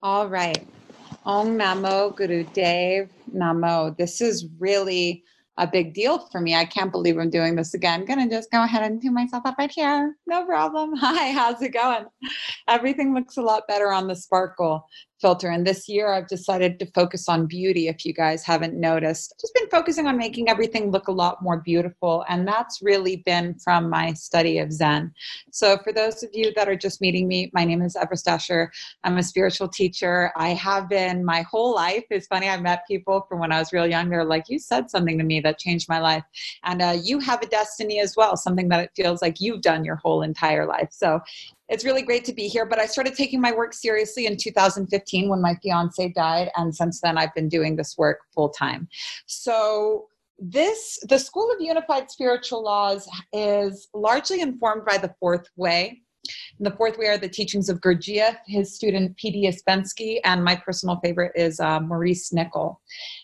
All right. Om Namo Guru Dev Namo. This is really a big deal for me. I can't believe I'm doing this again. I'm going to just go ahead and do myself up right here. No problem. Hi, how's it going? Everything looks a lot better on the sparkle filter. And this year I've decided to focus on beauty. If you guys haven't noticed, just been focusing on making everything look a lot more beautiful. And that's really been from my study of Zen. So for those of you that are just meeting me, my name is Ever Stasher. I'm a spiritual teacher. I have been my whole life. It's funny. I met people from when I was real young. They're like, you said something to me that changed my life. And you have a destiny as well. Something that it feels like you've done your whole entire life. So it's really great to be here, but I started taking my work seriously in 2015 when my fiance died. And since then I've been doing this work full time. So this, the School of Unified Spiritual Laws is largely informed by the Fourth Way. And the Fourth Way are the teachings of Gurdjieff, his student P.D. Ouspensky, and my personal favorite is Maurice Nicoll.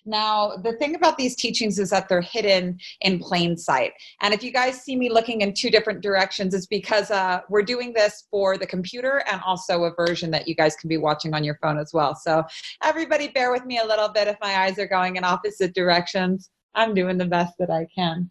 Now, the thing about these teachings is that they're hidden in plain sight. And if you guys see me looking in two different directions, it's because we're doing this for the computer and also a version that you guys can be watching on your phone as well. So everybody bear with me a little bit if my eyes are going in opposite directions. I'm doing the best that I can.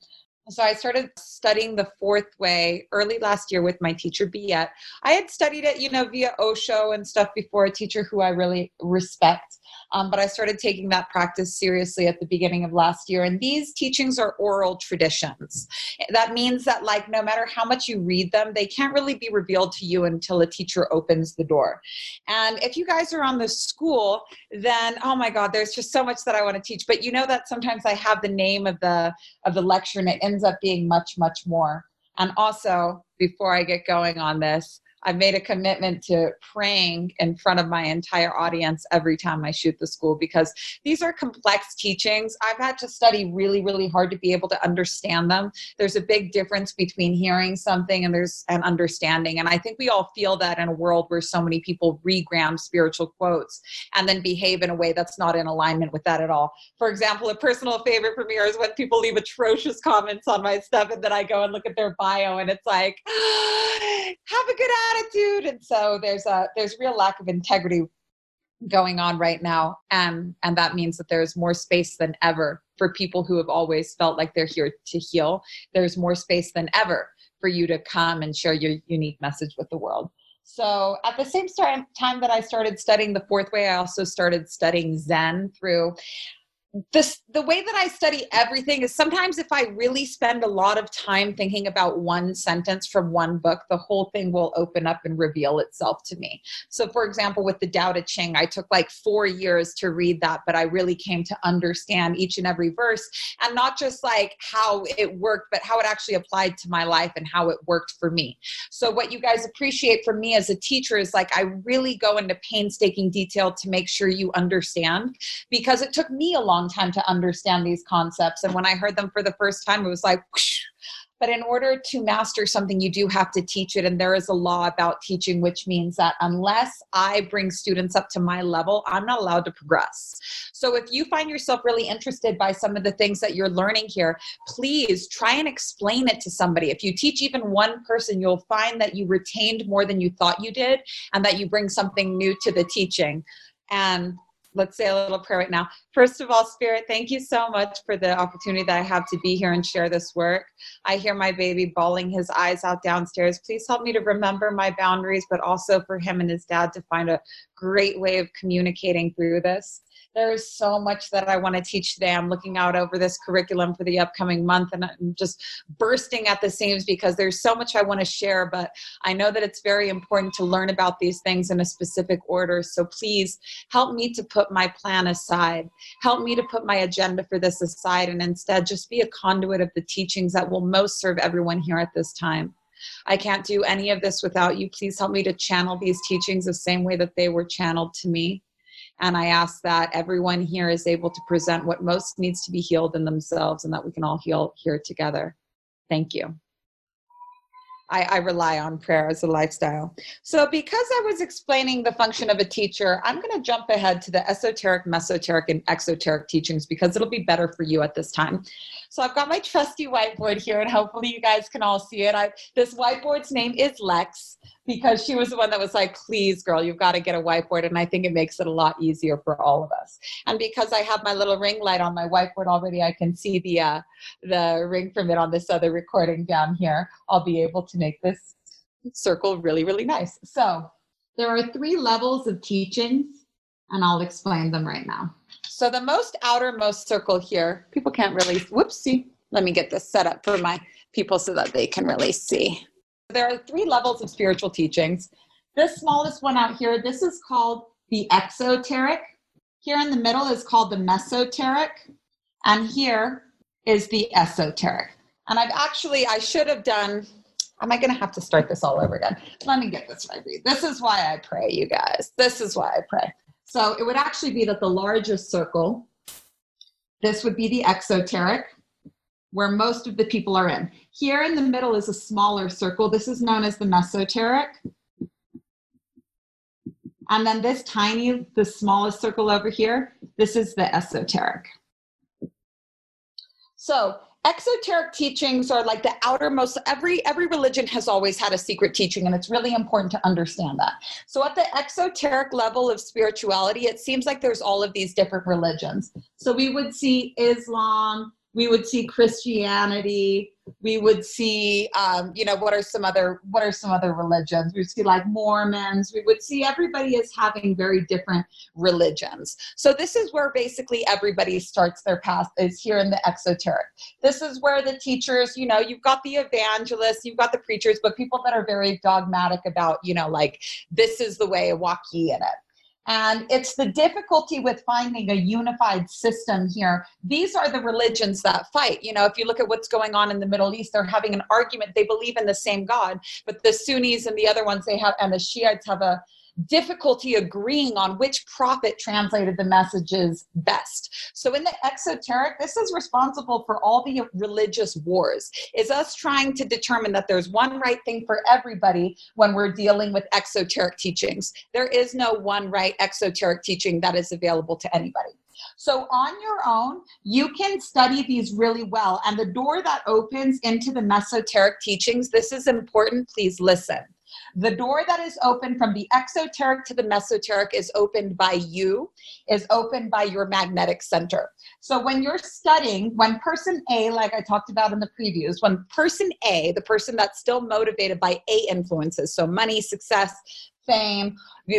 So I started studying the Fourth Way early last year with my teacher, Biet. I had studied it, via Osho and stuff before, a teacher who I really respect. But I started taking that practice seriously at the beginning of last year. And these teachings are oral traditions. That means that no matter how much you read them, they can't really be revealed to you until a teacher opens the door. And if you guys are on the school, then, oh my God, there's just so much that I want to teach. But you know that sometimes I have the name of the lecture and it ends up being much, much more. And also, before I get going on this, I've made a commitment to praying in front of my entire audience every time I shoot the school, because these are complex teachings. I've had to study really, really hard to be able to understand them. There's a big difference between hearing something and there's an understanding. And I think we all feel that in a world where so many people regram spiritual quotes and then behave in a way that's not in alignment with that at all. For example, a personal favorite for me is when people leave atrocious comments on my stuff and then I go and look at their bio and it's like, have a good attitude. And so there's real lack of integrity going on right now. And that means that there's more space than ever for people who have always felt like they're here to heal. There's more space than ever for you to come and share your unique message with the world. So at the same time that I started studying the Fourth Way, I also started studying Zen through the way that I study everything is sometimes if I really spend a lot of time thinking about one sentence from one book, the whole thing will open up and reveal itself to me. So for example, with the Tao Te Ching, I took 4 years to read that, but I really came to understand each and every verse and not just how it worked, but how it actually applied to my life and how it worked for me. So what you guys appreciate from me as a teacher is I really go into painstaking detail to make sure you understand, because it took me a long time to understand these concepts. And when I heard them for the first time, it was whoosh. But in order to master something, you do have to teach it. And there is a law about teaching, which means that unless I bring students up to my level, I'm not allowed to progress. So if you find yourself really interested by some of the things that you're learning here, please try and explain it to somebody. If you teach even one person, you'll find that you retained more than you thought you did and that you bring something new to the teaching. And let's say a little prayer right now. First of all, Spirit, thank you so much for the opportunity that I have to be here and share this work. I hear my baby bawling his eyes out downstairs. Please help me to remember my boundaries, but also for him and his dad to find a great way of communicating through this. There is so much that I want to teach today. I'm looking out over this curriculum for the upcoming month and I'm just bursting at the seams because there's so much I want to share, but I know that it's very important to learn about these things in a specific order. So please help me to put my plan aside. Help me to put my agenda for this aside and instead just be a conduit of the teachings that will most serve everyone here at this time. I can't do any of this without you. Please help me to channel these teachings the same way that they were channeled to me. And I ask that everyone here is able to present what most needs to be healed in themselves and that we can all heal here together. Thank you. I rely on prayer as a lifestyle. So because I was explaining the function of a teacher, I'm going to jump ahead to the esoteric, mesoteric, and exoteric teachings because it'll be better for you at this time. So I've got my trusty whiteboard here and hopefully you guys can all see it. This whiteboard's name is Lex. because she was the one that was like, please, girl, you've got to get a whiteboard. And I think it makes it a lot easier for all of us. And because I have my little ring light on my whiteboard already, I can see the ring from it on this other recording down here. I'll be able to make this circle really, really nice. So there are three levels of teachings, and I'll explain them right now. So the most outermost circle here, people can't really, whoopsie, let me get this set up for my people so that they can really see. There are three levels of spiritual teachings. This smallest one out here, this is called the exoteric. Here in the middle is called the mesoteric. And here is the esoteric. And I've actually, I should have done, am I going to have to start this all over again? Let me get this right. This is why I pray, you guys. This is why I pray. So it would actually be that the largest circle, this would be the exoteric, where most of the people are in. Here in the middle is a smaller circle. This is known as the mesoteric. And then this tiny, the smallest circle over here, this is the esoteric. So exoteric teachings are like the outermost, every religion has always had a secret teaching, and it's really important to understand that. So at the exoteric level of spirituality, it seems like there's all of these different religions. So we would see Islam, we would see Christianity, we would see, you know, what are some other religions? We would see like Mormons, we would see everybody is having very different religions. So this is where basically everybody starts their path, is here in the exoteric. This is where the teachers, you know, you've got the evangelists, you've got the preachers, but people that are very dogmatic about, you know, like, this is the way, walk ye in it. And it's the difficulty with finding a unified system here. These are the religions that fight. You know, if you look at what's going on in the Middle East, they're having an argument. They believe in the same God, but the Sunnis and the other ones they have, and the Shiites have a difficulty agreeing on which prophet translated the messages best. So in the exoteric, this is responsible for all the religious wars, is us trying to determine that there's one right thing for everybody when we're dealing with exoteric teachings. There is no one right exoteric teaching that is available to anybody. So on your own, you can study these really well. And the door that opens into the mesoteric teachings, this is important, please listen. The door that is open from the exoteric to the mesoteric is opened by you, is opened by your magnetic center. So when you're studying, when person A, like I talked about in the previews, when person A, the person that's still motivated by A influences, so money, success, fame,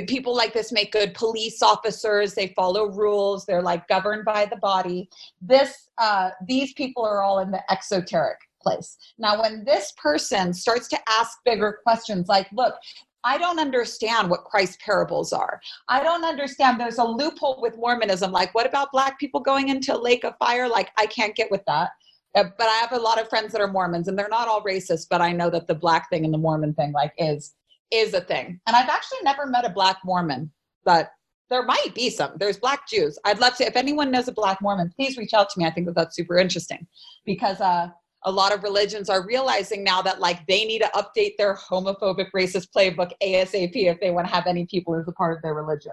people like this make good police officers, they follow rules, they're like governed by the body. These people are all in the exoteric place. Now, when this person starts to ask bigger questions like, look, I don't understand what Christ's parables are. I don't understand. There's a loophole with Mormonism. Like, what about black people going into a lake of fire? Like, I can't get with that. But I have a lot of friends that are Mormons, and they're not all racist, but I know that the black thing and the Mormon thing like is a thing. And I've actually never met a black Mormon, but there might be some. There's black Jews. I'd love to, if anyone knows a black Mormon, please reach out to me. I think that that's super interesting because, a lot of religions are realizing now that like they need to update their homophobic racist playbook ASAP if they want to have any people as a part of their religion.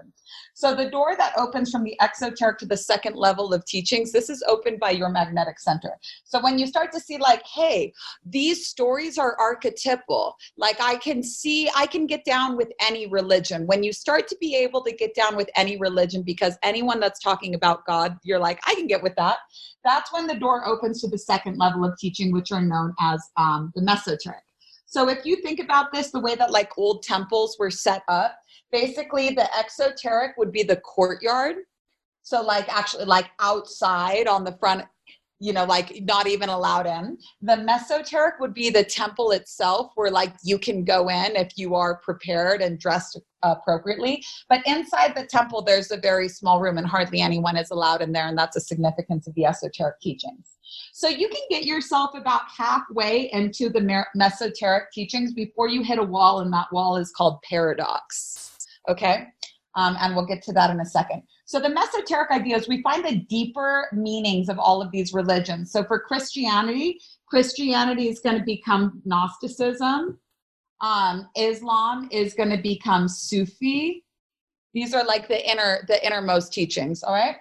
So the door that opens from the exoteric to the second level of teachings, this is opened by your magnetic center. So when you start to see like, hey, these stories are archetypal. Like I can get down with any religion. When you start to be able to get down with any religion, because anyone that's talking about God, you're like, I can get with that. That's when the door opens to the second level of teaching, which are known as the mesoteric. So if you think about this, the way that like old temples were set up, basically the exoteric would be the courtyard. So like actually like outside on the front, you know, like not even allowed in. The mesoteric would be the temple itself where like you can go in if you are prepared and dressed appropriately. But inside the temple, there's a very small room and hardly anyone is allowed in there. And that's the significance of the esoteric teachings. So you can get yourself about halfway into the mesoteric teachings before you hit a wall, and that wall is called paradox. Okay. And we'll get to that in a second. So the mesoteric ideas, we find the deeper meanings of all of these religions. So for Christianity, Christianity is going to become Gnosticism. Islam is going to become Sufi. These are like the innermost teachings, all right?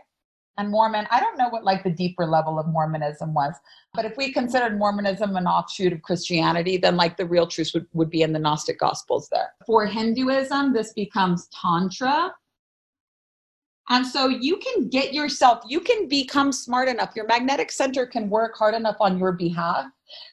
and Mormon. I don't know what like the deeper level of Mormonism was, but if we considered Mormonism an offshoot of Christianity, then like the real truth would be in the Gnostic Gospels there. For Hinduism, this becomes Tantra. And so you can get yourself, you can become smart enough. Your magnetic center can work hard enough on your behalf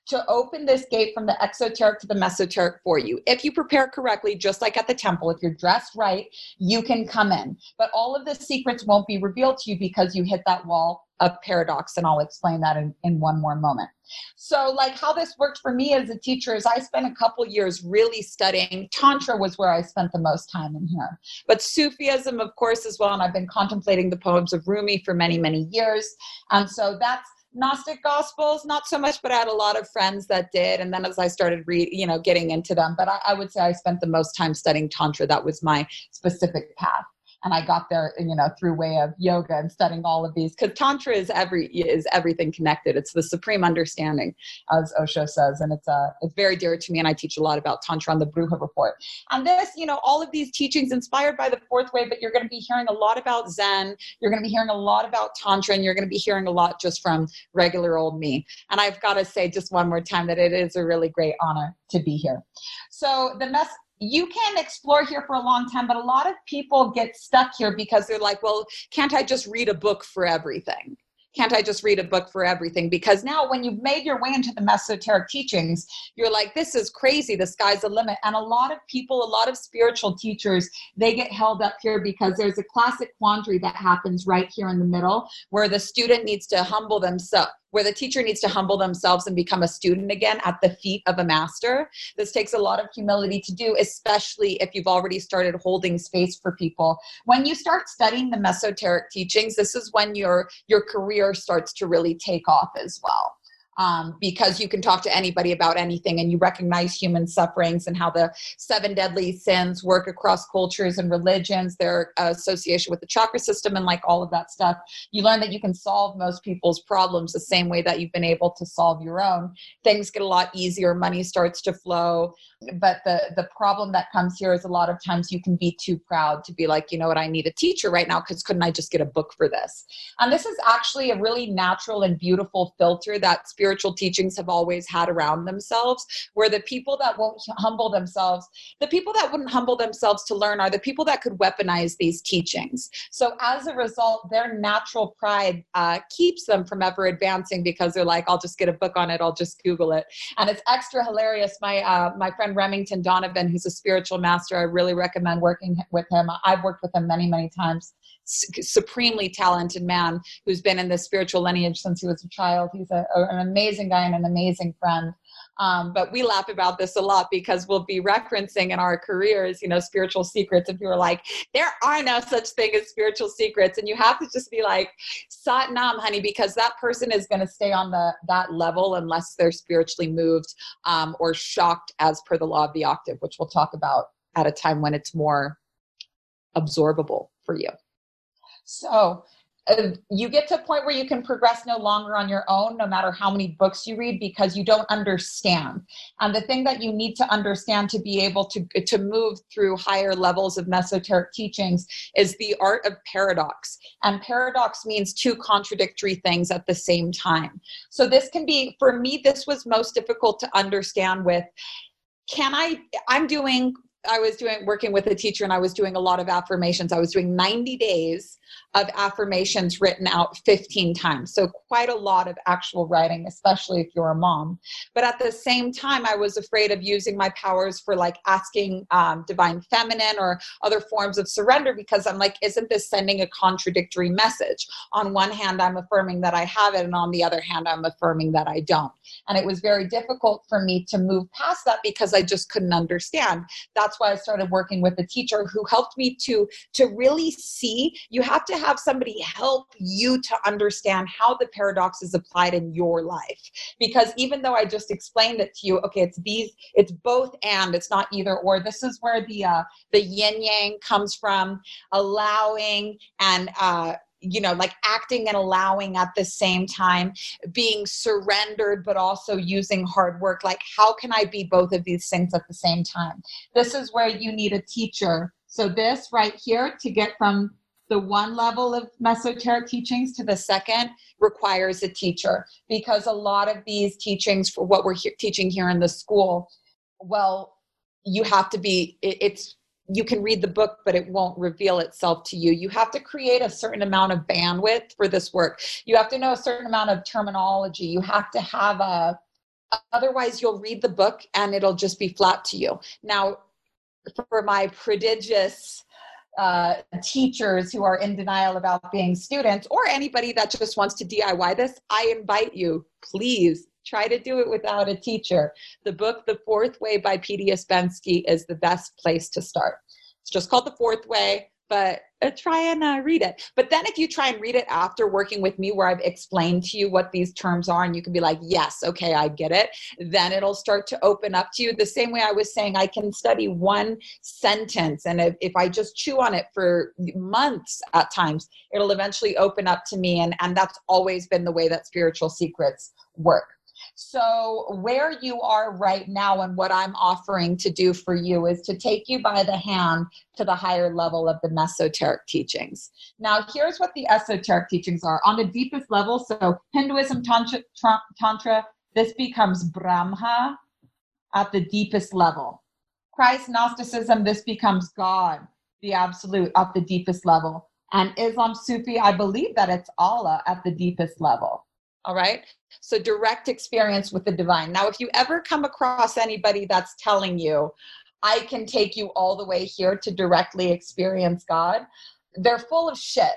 to open this gate from the exoteric to the mesoteric for you. If you prepare correctly, just like at the temple, if you're dressed right, you can come in. But all of the secrets won't be revealed to you because you hit that wall of paradox, and I'll explain that in one more moment. So like how this worked for me as a teacher is I spent a couple years really studying. Tantra was where I spent the most time in here. But Sufism, of course, as well, and I've been contemplating the poems of Rumi for many, many years. And so that's Gnostic Gospels, not so much, but I had a lot of friends that did. And then as I started getting into them, but I would say I spent the most time studying Tantra. That was my specific path. And I got there, through way of yoga and studying all of these, because Tantra is everything connected. It's the supreme understanding, as Osho says, and it's very dear to me. And I teach a lot about Tantra on the Bruja Report. And this, all of these teachings inspired by the Fourth Way, but you're going to be hearing a lot about Zen. You're going to be hearing a lot about Tantra, and you're going to be hearing a lot just from regular old me. And I've got to say just one more time that it is a really great honor to be here. So you can explore here for a long time, but a lot of people get stuck here because they're like, well, can't I just read a book for everything? Can't I just read a book for everything? Because now when you've made your way into the mesoteric teachings, you're like, this is crazy. The sky's the limit. And a lot of spiritual teachers, they get held up here because there's a classic quandary that happens right here in the middle where the student needs to humble themselves, where the teacher needs to humble themselves and become a student again at the feet of a master. This takes a lot of humility to do, especially if you've already started holding space for people. When you start studying the mesoteric teachings, this is when your career starts to really take off as well. Because you can talk to anybody about anything, and you recognize human sufferings and how the 7 deadly sins work across cultures and religions, their association with the chakra system, and like all of that stuff. You learn that you can solve most people's problems the same way that you've been able to solve your own. Things get a lot easier. Money starts to flow. But the problem that comes here is a lot of times you can be too proud to be like, you know what, I need a teacher right now because couldn't I just get a book for this? And this is actually a really natural and beautiful filter that spiritual teachings have always had around themselves, where the people that wouldn't humble themselves to learn are the people that could weaponize these teachings. So as a result, their natural pride keeps them from ever advancing because they're like, I'll just get a book on it. I'll just Google it. And it's extra hilarious. My friend Remington Donovan, who's a spiritual master, I really recommend working with him. I've worked with him many, many times. Supremely talented man who's been in the spiritual lineage since he was a child. He's an amazing guy and an amazing friend. But we laugh about this a lot because we'll be referencing in our careers, spiritual secrets. And people are like, there are no such thing as spiritual secrets. And you have to just be like, Sat Nam, honey, because that person is going to stay on that level unless they're spiritually moved or shocked as per the law of the octave, which we'll talk about at a time when it's more absorbable for you. So you get to a point where you can progress no longer on your own, no matter how many books you read, because you don't understand. And the thing that you need to understand to be able to move through higher levels of mesoteric teachings is the art of paradox. And paradox means two contradictory things at the same time. So this can be, for me, this was most difficult to understand with, working with a teacher, and I was doing a lot of affirmations. I was doing 90 days of affirmations written out 15 times. So quite a lot of actual writing, especially if you're a mom. But at the same time, I was afraid of using my powers for like asking divine feminine or other forms of surrender, because I'm like, isn't this sending a contradictory message? On one hand, I'm affirming that I have it. And on the other hand, I'm affirming that I don't. And it was very difficult for me to move past that because I just couldn't understand. That's why I started working with a teacher who helped me to really see. You have to have somebody help you to understand how the paradox is applied in your life. Because even though I just explained it to you, okay, it's both and, it's not either or. This is where the yin yang comes from, allowing and like acting and allowing at the same time, being surrendered, but also using hard work. Like, how can I be both of these things at the same time? This is where you need a teacher. So this right here, to get from the one level of mesoteric teachings to the second requires a teacher, because a lot of these teachings, for what we're teaching here in the school, well, you have to be, you can read the book, but it won't reveal itself to you. You have to create a certain amount of bandwidth for this work. You have to know a certain amount of terminology. You have to have a, otherwise you'll read the book and it'll just be flat to you. Now, for my prodigious teachers who are in denial about being students, or anybody that just wants to DIY this, I invite you, please try to do it without a teacher. The book, The Fourth Way by P.D. Ouspensky, is the best place to start. It's just called The Fourth Way, but try and read it. But then if you try and read it after working with me, where I've explained to you what these terms are, and you can be like, yes, okay, I get it, then it'll start to open up to you. The same way I was saying, I can study one sentence, and if I just chew on it for months at times, it'll eventually open up to me. And that's always been the way that Spiritual Secrets work. So where you are right now, and what I'm offering to do for you, is to take you by the hand to the higher level of the mesoteric teachings. Now, here's what the esoteric teachings are on the deepest level. So Hinduism, Tantra, this becomes Brahma at the deepest level. Christ, Gnosticism, this becomes God, the absolute, at the deepest level. And Islam, Sufi, I believe that it's Allah at the deepest level. All right. So direct experience with the divine. Now, if you ever come across anybody that's telling you, I can take you all the way here to directly experience God, they're full of shit.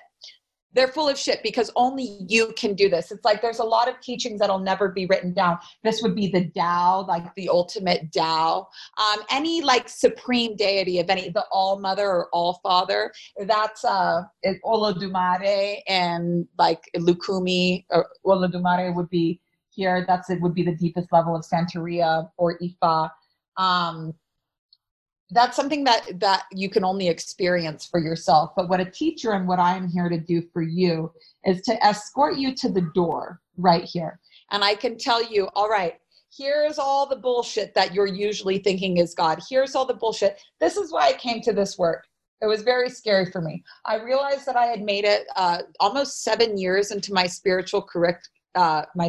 They're full of shit, because only you can do this. It's like, there's a lot of teachings that'll never be written down. This would be the Tao, like the ultimate Tao. Any like supreme deity of any, the all mother or all father, that's OloDumare, and like Lukumi, or OloDumare would be here. That's, it would be the deepest level of Santeria or Ifa. That's something that you can only experience for yourself. But what a teacher, and what I'm here to do for you, is to escort you to the door right here. And I can tell you, all right, here's all the bullshit that you're usually thinking is God. Here's all the bullshit. This is why I came to this work. It was very scary for me. I realized that I had made it almost 7 years into my spiritual career, and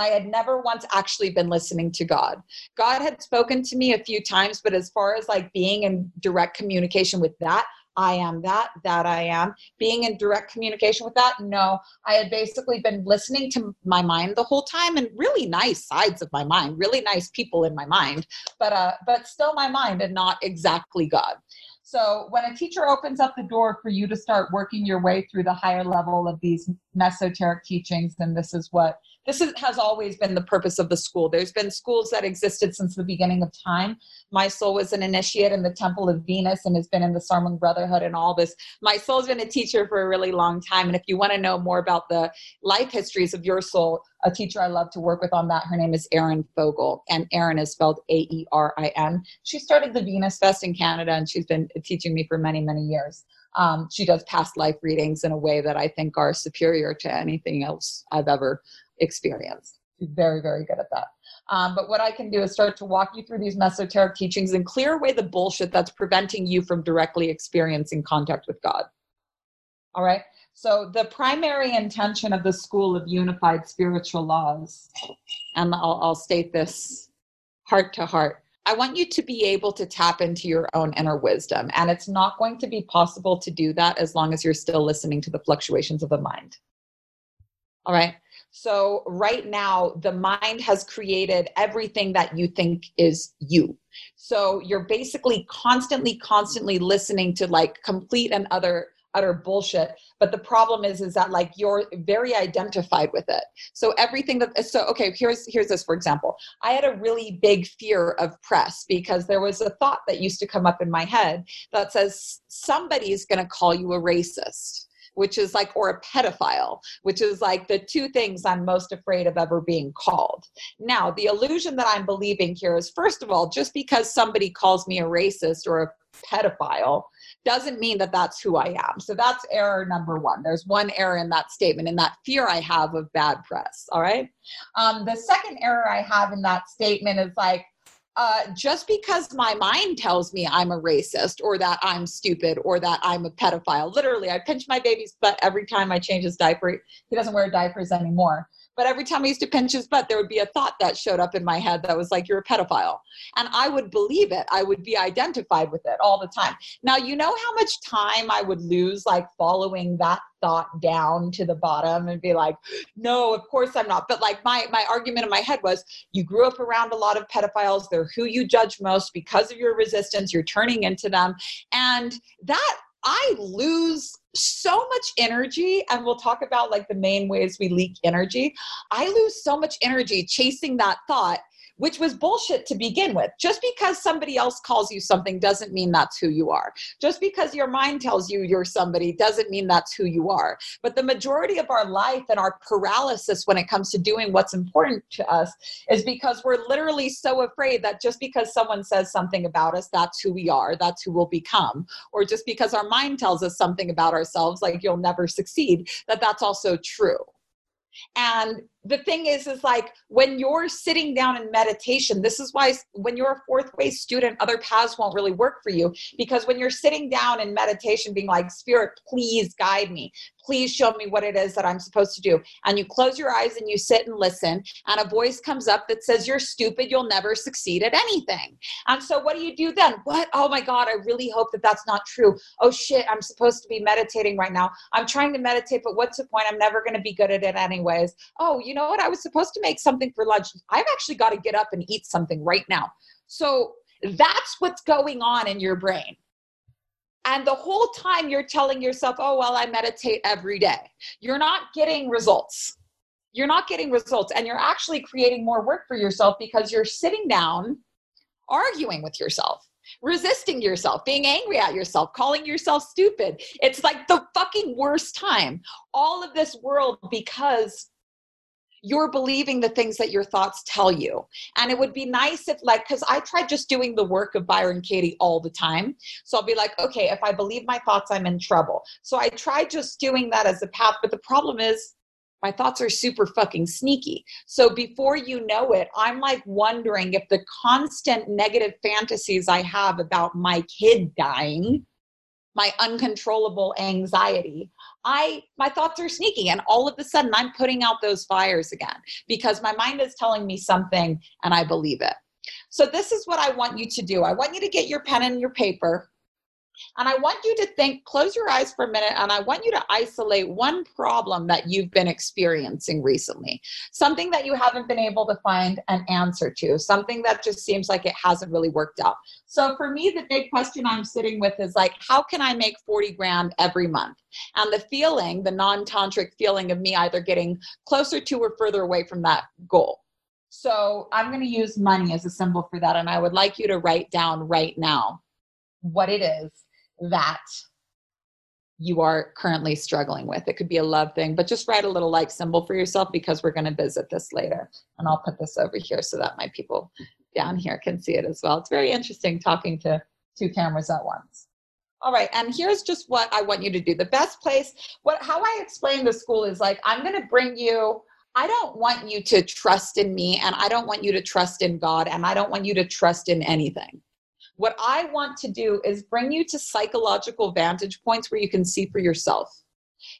I had never once actually been listening to God. God had spoken to me a few times, but as far as like being in direct communication with that, I am that I am, being in direct communication with that, no, I had basically been listening to my mind the whole time, and really nice sides of my mind, really nice people in my mind, but still my mind, and not exactly God. So when a teacher opens up the door for you to start working your way through the higher level of these mesoteric teachings, then this has always been the purpose of the school. There's been schools that existed since the beginning of time. My soul was an initiate in the Temple of Venus, and has been in the Sarmon Brotherhood and all this. My soul's been a teacher for a really long time. And if you want to know more about the life histories of your soul, a teacher I love to work with on that, her name is Erin Fogel, and Erin is spelled A-E-R-I-N. She started the Venus Fest in Canada, and she's been teaching me for many, many years. She does past life readings in a way that I think are superior to anything else I've ever experienced. She's very, very good at that. But what I can do is start to walk you through these mesoteric teachings and clear away the bullshit that's preventing you from directly experiencing contact with God. All right. So the primary intention of the School of Unified Spiritual Laws, and I'll state this heart to heart, I want you to be able to tap into your own inner wisdom. And it's not going to be possible to do that as long as you're still listening to the fluctuations of the mind. All right. So right now, the mind has created everything that you think is you. So you're basically constantly listening to like complete and utter bullshit. But the problem is that like you're very identified with it. So everything okay, here's this, for example. I had a really big fear of press, because there was a thought that used to come up in my head that says, somebody's going to call you a racist, which is like, or a pedophile, which is like the two things I'm most afraid of ever being called. Now, the illusion that I'm believing here is, first of all, just because somebody calls me a racist or a pedophile doesn't mean that that's who I am. So that's error number one. There's one error in that statement, and that fear I have of bad press. All right. The second error I have in that statement is like, just because my mind tells me I'm a racist or that I'm stupid or that I'm a pedophile. Literally, I pinch my baby's butt every time I change his diaper. He doesn't wear diapers anymore. But every time I used to pinch his butt, there would be a thought that showed up in my head that was like, you're a pedophile. And I would believe it. I would be identified with it all the time. Now, you know how much time I would lose, like following that thought down to the bottom and be like, no, of course I'm not. But like my argument in my head was, you grew up around a lot of pedophiles. They're who you judge most because of your resistance. You're turning into them. And that I lose so much energy, and we'll talk about like the main ways we leak energy. I lose so much energy chasing that thought, which was bullshit to begin with. Just because somebody else calls you something doesn't mean that's who you are. Just because your mind tells you you're somebody doesn't mean that's who you are. But the majority of our life and our paralysis when it comes to doing what's important to us is because we're literally so afraid that just because someone says something about us, that's who we are, that's who we'll become. Or just because our mind tells us something about ourselves, like you'll never succeed, that's also true. And the thing is like when you're sitting down in meditation, this is why when you're a fourth way student, other paths won't really work for you, because when you're sitting down in meditation being like, Spirit, please guide me. Please show me what it is that I'm supposed to do. And you close your eyes and you sit and listen, and a voice comes up that says, you're stupid. You'll never succeed at anything. And so what do you do then? What? Oh my God, I really hope that that's not true. Oh shit, I'm supposed to be meditating right now. I'm trying to meditate, but what's the point? I'm never going to be good at it anyways. Oh, you know what? I was supposed to make something for lunch. I've actually got to get up and eat something right now. So that's what's going on in your brain. And the whole time you're telling yourself, oh, well, I meditate every day. You're not getting results. You're not getting results. And you're actually creating more work for yourself because you're sitting down, arguing with yourself, resisting yourself, being angry at yourself, calling yourself stupid. It's like the fucking worst time. All of this world because you're believing the things that your thoughts tell you. And it would be nice if like, because I tried just doing the work of Byron Katie all the time. So I'll be like, okay, if I believe my thoughts, I'm in trouble. So I tried just doing that as a path. But the problem is my thoughts are super fucking sneaky. So before you know it, I'm like wondering if the constant negative fantasies I have about my kid dying, my uncontrollable anxiety, my thoughts are sneaky, and all of a sudden I'm putting out those fires again because my mind is telling me something and I believe it. So this is what I want you to do. I want you to get your pen and your paper, and I want you to think, close your eyes for a minute, and I want you to isolate one problem that you've been experiencing recently, something that you haven't been able to find an answer to, something that just seems like it hasn't really worked out. So for me, the big question I'm sitting with is like, how can I make 40 grand every month? And the feeling, the non-tantric feeling of me either getting closer to or further away from that goal. So I'm going to use money as a symbol for that, and I would like you to write down right now what it is that you are currently struggling with. It could be a love thing, but just write a little like symbol for yourself because we're going to visit this later. And I'll put this over here so that my people down here can see it as well. It's very interesting talking to two cameras at once. All right. And here's just what I want you to do. The best place, how I explain the school is like, I'm going to bring you, I don't want you to trust in me, and I don't want you to trust in God, and I don't want you to trust in anything. What I want to do is bring you to psychological vantage points where you can see for yourself.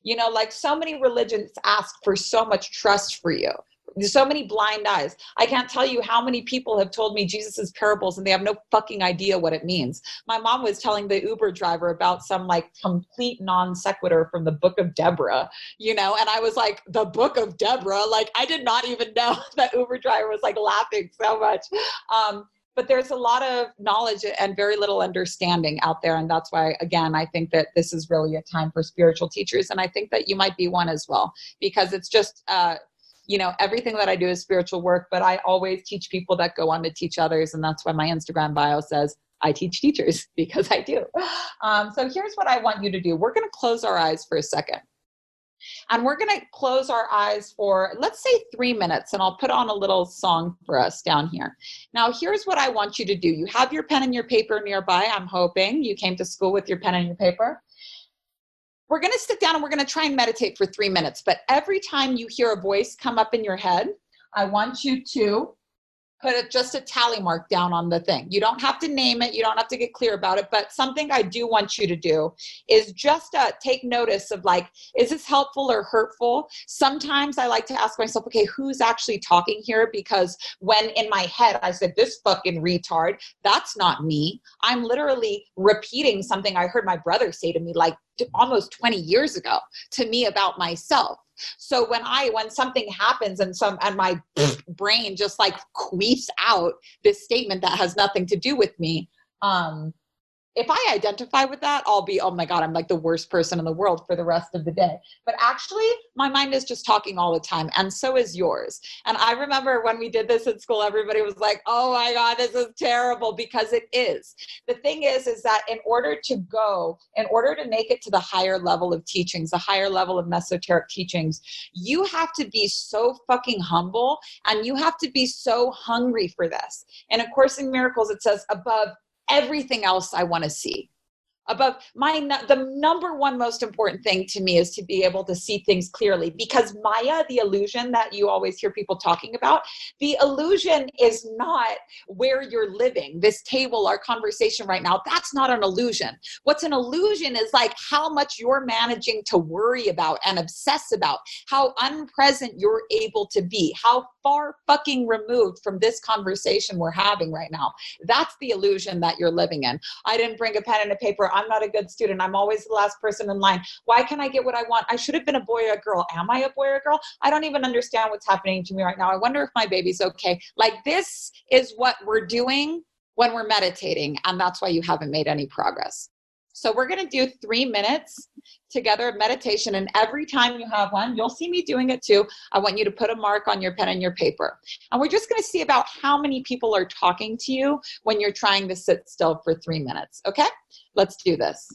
You know, like so many religions ask for so much trust for you. There's so many blind eyes. I can't tell you how many people have told me Jesus's parables and they have no fucking idea what it means. My mom was telling the Uber driver about some like complete non sequitur from the Book of Deborah, you know, and I was like, the Book of Deborah? Like, I did not even know. That Uber driver was like laughing so much. But there's a lot of knowledge and very little understanding out there. And that's why, again, I think that this is really a time for spiritual teachers. And I think that you might be one as well, because it's just, you know, everything that I do is spiritual work, but I always teach people that go on to teach others. And that's why my Instagram bio says, I teach teachers, because I do. So here's what I want you to do. We're going to close our eyes for a second. And we're going to close our eyes for, let's say, 3 minutes, and I'll put on a little song for us down here. Now, here's what I want you to do. You have your pen and your paper nearby. I'm hoping you came to school with your pen and your paper. We're going to sit down and we're going to try and meditate for 3 minutes. But every time you hear a voice come up in your head, I want you to put a, just a tally mark down on the thing. You don't have to name it. You don't have to get clear about it. But something I do want you to do is just take notice of, like, is this helpful or hurtful? Sometimes I like to ask myself, okay, who's actually talking here? Because when in my head I said, this fucking retard, that's not me. I'm literally repeating something I heard my brother say to me like almost 20 years ago to me about myself. So when something happens and my brain just like queefs out this statement that has nothing to do with me, if I identify with that, I'll be, oh my God, I'm like the worst person in the world for the rest of the day. But actually my mind is just talking all the time, and so is yours. And I remember when we did this in school, everybody was like, oh my God, this is terrible, because it is. The thing is that in order to make it to the higher level of teachings, the higher level of esoteric teachings, you have to be so fucking humble and you have to be so hungry for this. And A Course in Miracles, it says, above everything else I want to see. The number one most important thing to me is to be able to see things clearly, because Maya, the illusion that you always hear people talking about, the illusion is not where you're living. This table, our conversation right now, that's not an illusion. What's an illusion is like how much you're managing to worry about and obsess about, how unpresent you're able to be, how far fucking removed from this conversation we're having right now. That's the illusion that you're living in. I didn't bring a pen and a paper. I'm not a good student. I'm always the last person in line. Why can't I get what I want? I should have been a boy or a girl. Am I a boy or a girl? I don't even understand what's happening to me right now. I wonder if my baby's okay. Like, this is what we're doing when we're meditating, and that's why you haven't made any progress. So we're going to do 3 minutes together of meditation, and every time you have one, you'll see me doing it too. I want you to put a mark on your pen and your paper. And we're just going to see about how many people are talking to you when you're trying to sit still for 3 minutes. Okay? Let's do this.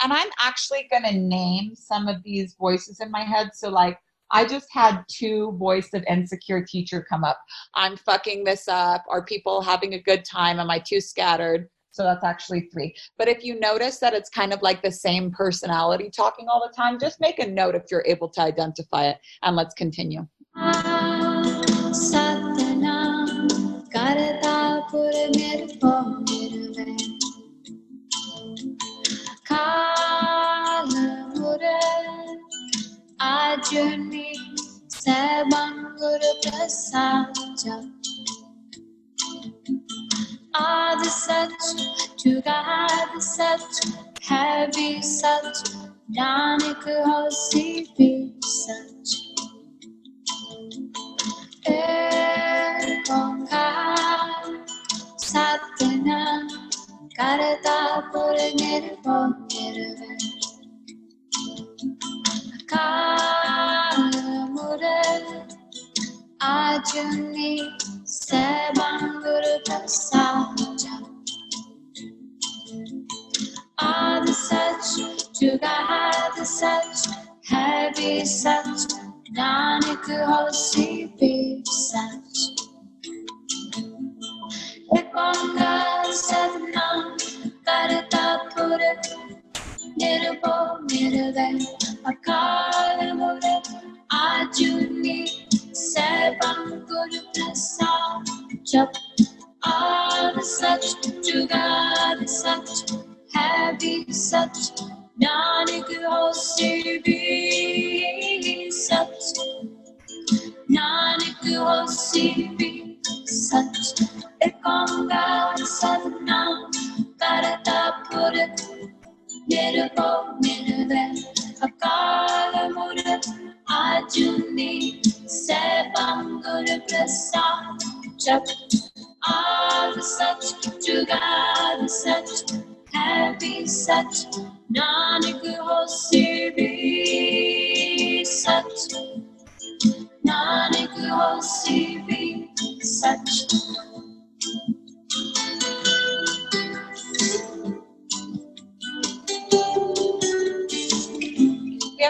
And I'm actually going to name some of these voices in my head. So like, I just had two voice of insecure teacher come up. I'm fucking this up. Are people having a good time? Am I too scattered? So that's actually 3. But if you notice that it's kind of like the same personality talking all the time, just make a note if you're able to identify it. And let's continue. Journey Guru Prasaja Adi Sach Jugad Sach Heavy Sach Danik Hosipi Sach Erkongha Satana Karata Puranir Pongirvan We have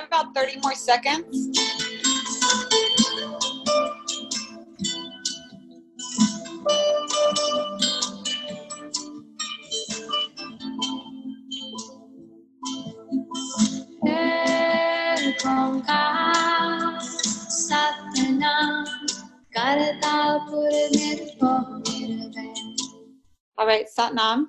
about 30 more seconds. Omkar Satnam Karta Puranirbhav Nirvain. All right, Satnam.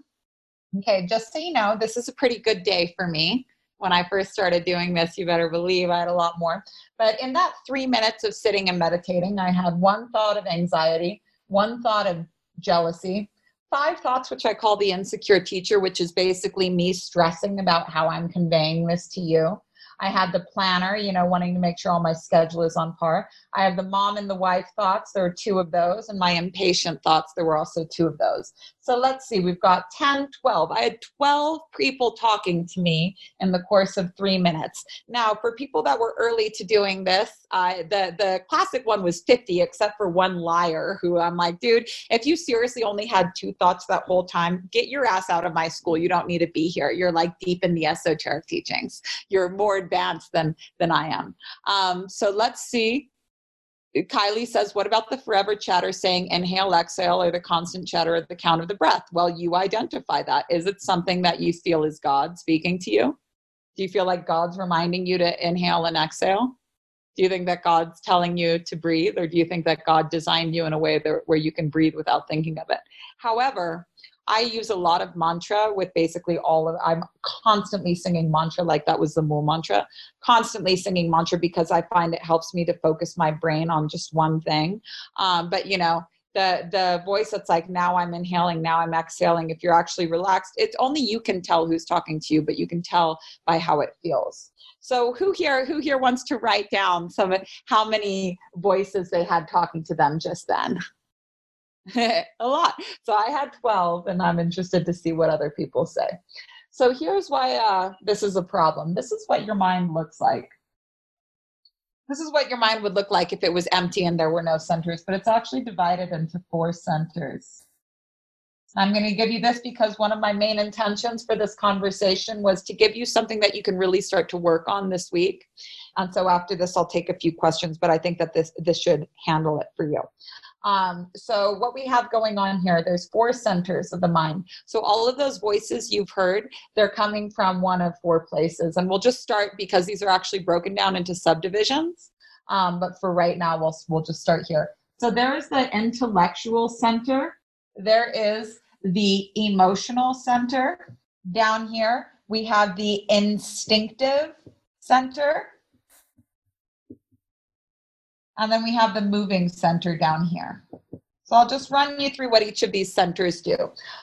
Okay, just so you know, this is a pretty good day for me. When I first started doing this, you better believe I had a lot more. But in that 3 minutes of sitting and meditating, I had one thought of anxiety, one thought of jealousy, 5 thoughts, which I call the insecure teacher, which is basically me stressing about how I'm conveying this to you. I had the planner, you know, wanting to make sure all my schedule is on par. I have the mom and the wife thoughts. There were 2 of those. And my impatient thoughts, there were also 2 of those. So let's see, we've got 10, 12. I had 12 people talking to me in the course of 3 minutes. Now, for people that were early to doing this, the classic one was 50, except for one liar who I'm like, dude, if you seriously only had 2 thoughts that whole time, get your ass out of my school. You don't need to be here. You're like deep in the esoteric teachings. You're more advanced than I am. So let's see. Kylie says, what about the forever chatter saying inhale, exhale, or the constant chatter at the count of the breath? Well, you identify that. Is it something that you feel is God speaking to you? Do you feel like God's reminding you to inhale and exhale? Do you think that God's telling you to breathe? Or do you think that God designed you in a way that, where you can breathe without thinking of it? However, I use a lot of mantra with basically all of, I'm constantly singing mantra, like that was the Mool mantra, constantly singing mantra because I find it helps me to focus my brain on just one thing. But you know, the voice that's like, now I'm inhaling, now I'm exhaling. If you're actually relaxed, it's only you can tell who's talking to you, but you can tell by how it feels. So who here wants to write down some how many voices they had talking to them just then? A lot. So I had 12, and I'm interested to see what other people say. So here's why this is a problem. This is what your mind looks like. This is what your mind would look like if it was empty and there were no centers, but it's actually divided into 4 centers. I'm going to give you this because one of my main intentions for this conversation was to give you something that you can really start to work on this week. And so after this, I'll take a few questions, but I think that this should handle it for you. So what we have going on here, there's 4 centers of the mind. So all of those voices you've heard, they're coming from one of 4 places. And we'll just start because these are actually broken down into subdivisions. But for right now, we'll just start here. So there is the intellectual center. There is the emotional center. Down here, we have the instinctive center. And then we have the moving center down here. So I'll just run you through what each of these centers do.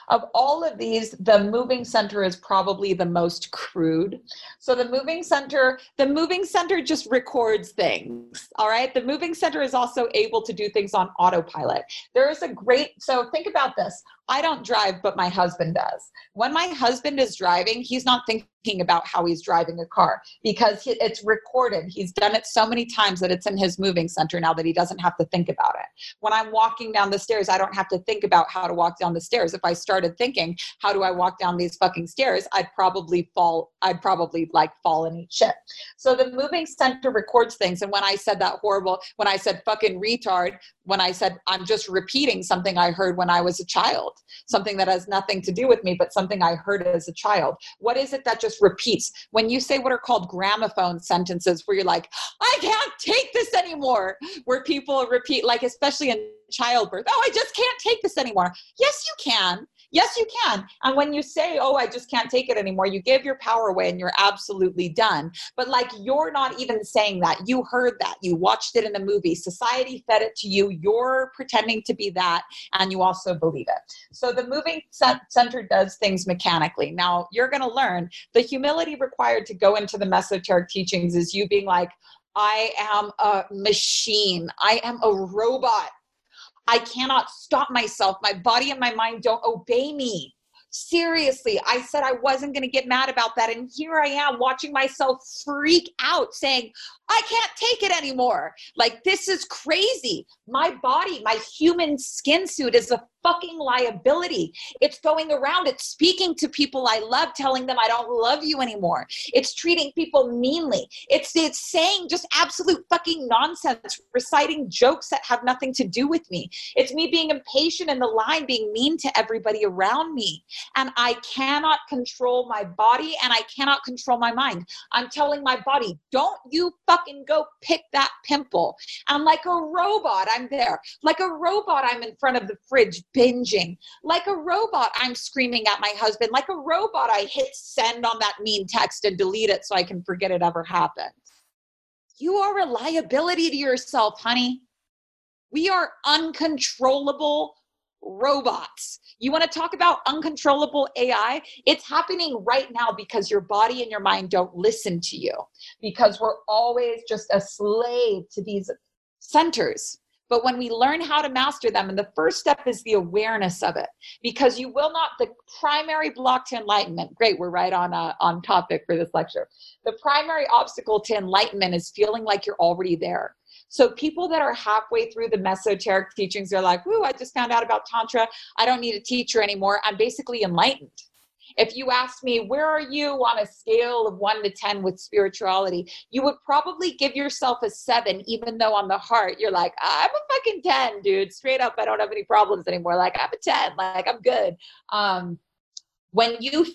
Of all of these, the moving center is probably the most crude. So the moving center just records things, all right? The moving center is also able to do things on autopilot. There is a great, so think about this. I don't drive, but my husband does. When my husband is driving, he's not thinking about how he's driving a car because it's recorded. He's done it so many times that it's in his moving center now that he doesn't have to think about it. When I'm walking down the stairs, I don't have to think about how to walk down the stairs. If I started thinking, how do I walk down these fucking stairs? I'd probably fall and eat shit. So the moving center records things. And when I said that horrible, when I said fucking retard, when I said, I'm just repeating something I heard when I was a child, something that has nothing to do with me, but something I heard as a child. What is it that just repeats? When you say what are called gramophone sentences, where you're like, I can't take this anymore, where people repeat, like, especially in childbirth, oh, I just can't take this anymore. Yes, you can. Yes, you can. And when you say, oh, I just can't take it anymore, you give your power away and you're absolutely done. But like, you're not even saying that. You heard that. You watched it in a movie. Society fed it to you. You're pretending to be that. And you also believe it. So the moving center does things mechanically. Now, you're going to learn the humility required to go into the mesoteric teachings is you being like, I am a machine. I am a robot. I cannot stop myself. My body and my mind don't obey me. Seriously, I said I wasn't going to get mad about that. And here I am watching myself freak out saying, I can't take it anymore. Like, this is crazy. My body, my human skin suit is a fucking liability. It's going around. It's speaking to people I love, telling them I don't love you anymore. It's treating people meanly. It's saying just absolute fucking nonsense, reciting jokes that have nothing to do with me. It's me being impatient in the line, being mean to everybody around me. And I cannot control my body and I cannot control my mind. I'm telling my body, don't you fucking go pick that pimple. I'm like a robot. I'm there. Like a robot, I'm in front of the fridge binging. Like a robot, I'm screaming at my husband. Like a robot, I hit send on that mean text and delete it so I can forget it ever happened. You are a liability to yourself, honey. We are uncontrollable robots. You want to talk about uncontrollable AI? It's happening right now because your body and your mind don't listen to you, because we're always just a slave to these centers. But when we learn how to master them, and the first step is the awareness of it, because you will not, the primary block to enlightenment, great, we're right on topic for this lecture. The primary obstacle to enlightenment is feeling like you're already there. So people that are halfway through the mesoteric teachings are like, woo, I just found out about Tantra. I don't need a teacher anymore. I'm basically enlightened. If you asked me, where are you on a scale of 1 to 10 with spirituality, you would probably give yourself a 7, even though on the heart, you're like, I'm a fucking 10, dude. Straight up, I don't have any problems anymore. Like, I'm a 10, like, I'm good. When you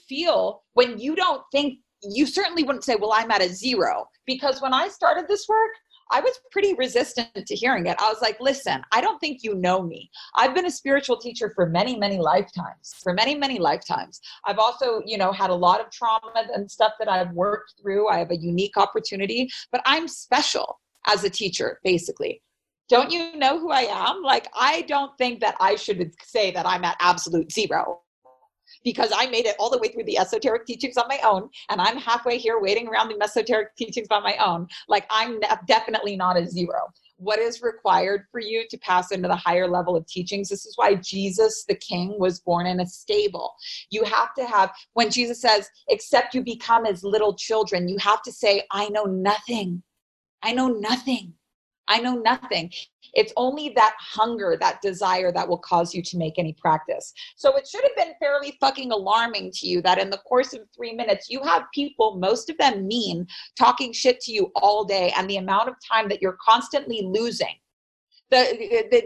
don't think, you certainly wouldn't say, well, I'm at a 0. Because when I started this work, I was pretty resistant to hearing it. I was like, listen, I don't think you know me. I've been a spiritual teacher for many, many lifetimes, I've also, had a lot of trauma and stuff that I've worked through. I have a unique opportunity, but I'm special as a teacher, basically. Don't you know who I am? Like, I don't think that I should say that I'm at absolute 0. Because I made it all the way through the esoteric teachings on my own, and I'm halfway here waiting around the mesoteric teachings on my own. Like, I'm definitely not a 0. What is required for you to pass into the higher level of teachings? This is why Jesus, the King, was born in a stable. You have to have, when Jesus says, except you become as little children, you have to say, I know nothing. I know nothing. I know nothing. It's only that hunger, that desire that will cause you to make any practice. So it should have been fairly fucking alarming to you that in the course of 3 minutes, you have people, most of them mean, talking shit to you all day, and the amount of time that you're constantly losing.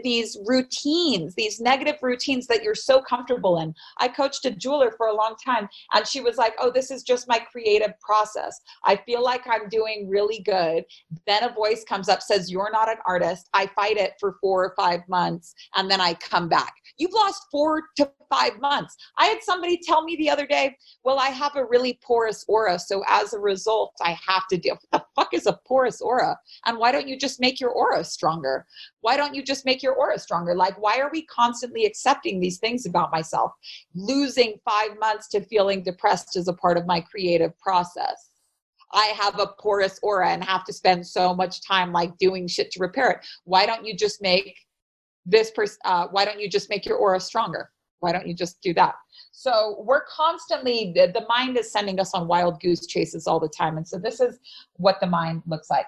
These routines, these negative routines that you're so comfortable in. I coached a jeweler for a long time, and she was like, oh, this is just my creative process. I feel like I'm doing really good. Then a voice comes up, says, you're not an artist. I fight it for 4 or 5 months, and then I come back. You've lost 4 to 5 months. I had somebody tell me the other day, well, I have a really porous aura, so as a result, I have to deal. What the fuck is a porous aura? And why don't you just make your aura stronger? Like, why are we constantly accepting these things about myself? Losing 5 months to feeling depressed is a part of my creative process. I have a porous aura and have to spend so much time like doing shit to repair it. Why don't you just make your aura stronger? Why don't you just do that? So we're constantly, the mind is sending us on wild goose chases all the time. And so this is what the mind looks like.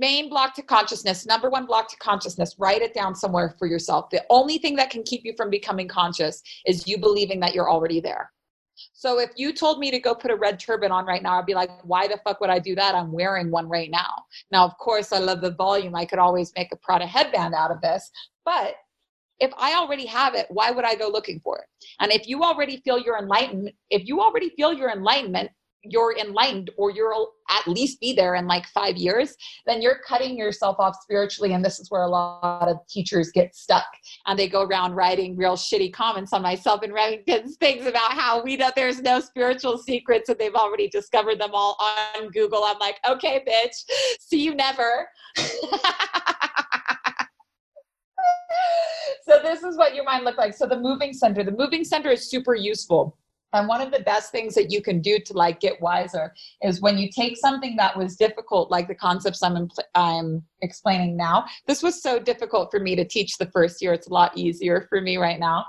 Main block to consciousness, number one block to consciousness, write it down somewhere for yourself. The only thing that can keep you from becoming conscious is you believing that you're already there. So if you told me to go put a red turban on right now, I'd be like, why the fuck would I do that? I'm wearing one right now. Now, of course, I love the volume. I could always make a Prada headband out of this, but if I already have it, why would I go looking for it? And if you already feel your enlightenment, you're enlightened, or you'll at least be there in like 5 years, then you're cutting yourself off spiritually. And this is where a lot of teachers get stuck, and they go around writing real shitty comments on myself and Remington's things about how we know there's no spiritual secrets and they've already discovered them all on Google. I'm like, okay, bitch, see you never. So this is what your mind looked like. So the moving center is super useful. And one of the best things that you can do to like get wiser is when you take something that was difficult, like the concepts I'm explaining now. This was so difficult for me to teach the first year. It's a lot easier for me right now.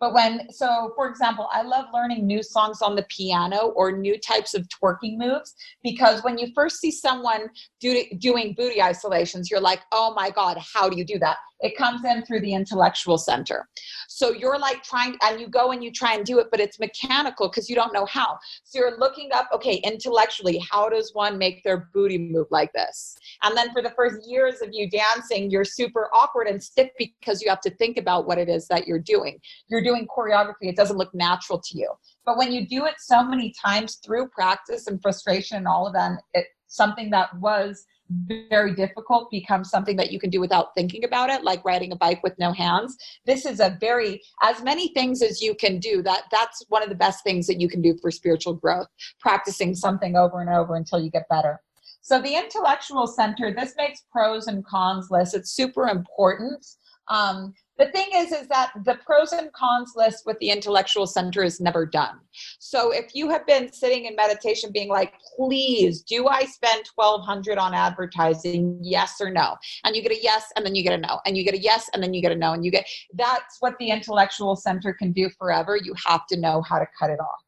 But when, so for example, I love learning new songs on the piano or new types of twerking moves, because when you first see someone doing booty isolations, you're like, oh my God, how do you do that? It comes in through the intellectual center. So you're like trying, and you go and you try and do it, but it's mechanical because you don't know how. So you're looking up, okay, intellectually, how does one make their booty move like this? And then for the first years of you dancing, you're super awkward and stiff because you have to think about what it is that you're doing. You're doing choreography, it doesn't look natural to you. But when you do it so many times through practice and frustration and all of that, something that was very difficult becomes something that you can do without thinking about it, like riding a bike with no hands. This is a very, as many things as you can do, that's one of the best things that you can do for spiritual growth, practicing something over and over until you get better. So the intellectual center, this makes pros and cons list. It's super important. The thing is that the pros and cons list with the intellectual center is never done. So if you have been sitting in meditation being like, please, do I spend $1,200 on advertising? Yes or no? And you get a yes, and then you get a no, and you get a yes, and then you get a no, and you get, that's what the intellectual center can do forever. You have to know how to cut it off.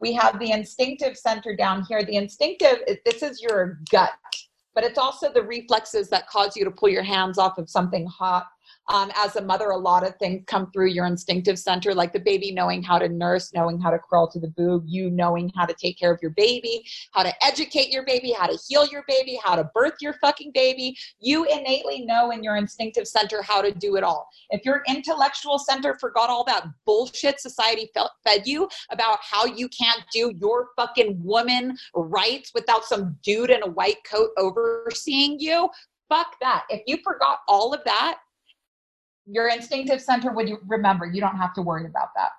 We have the instinctive center down here. The instinctive, this is your gut, but it's also the reflexes that cause you to pull your hands off of something hot. As a mother, a lot of things come through your instinctive center, like the baby knowing how to nurse, knowing how to crawl to the boob, you knowing how to take care of your baby, how to educate your baby, how to heal your baby, how to birth your fucking baby. You innately know in your instinctive center how to do it all. If your intellectual center forgot all that bullshit society fed you about how you can't do your fucking woman rights without some dude in a white coat overseeing you, fuck that. If you forgot all of that, your instinctive center would remember. You don't have to worry about that.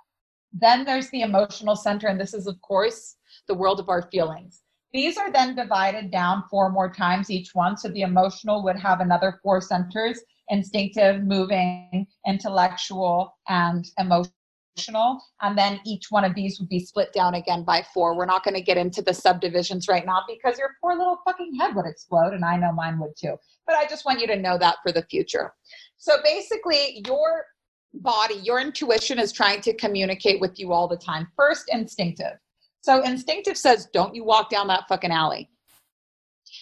Then there's the emotional center, and this is, of course, the world of our feelings. These are then divided down 4 more times each one. So the emotional would have another 4 centers: instinctive, moving, intellectual, and emotional. And then each one of these would be split down again by 4. We're not going to get into the subdivisions right now because your poor little fucking head would explode, and I know mine would too. But I just want you to know that for the future. So basically, your body, your intuition is trying to communicate with you all the time. First, instinctive. So instinctive says, don't you walk down that fucking alley.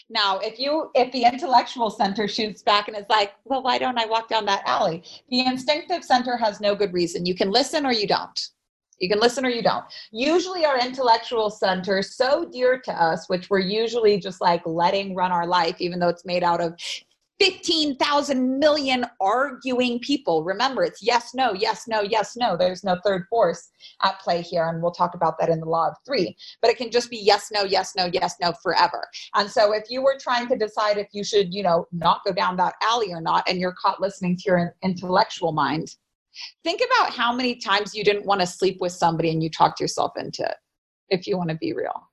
Now, if the intellectual center shoots back and is like, well, why don't I walk down that alley? The instinctive center has no good reason. You can listen or you don't. You can listen or you don't. Usually our intellectual center, so dear to us, which we're usually just like letting run our life, even though it's made out of 15,000 million arguing people. Remember, it's yes, no, yes, no, yes, no. There's no third force at play here, and we'll talk about that in the law of 3. But it can just be yes, no, yes, no, yes, no forever. And so if you were trying to decide if you should, not go down that alley or not, and you're caught listening to your intellectual mind, think about how many times you didn't want to sleep with somebody and you talked yourself into it, if you want to be real.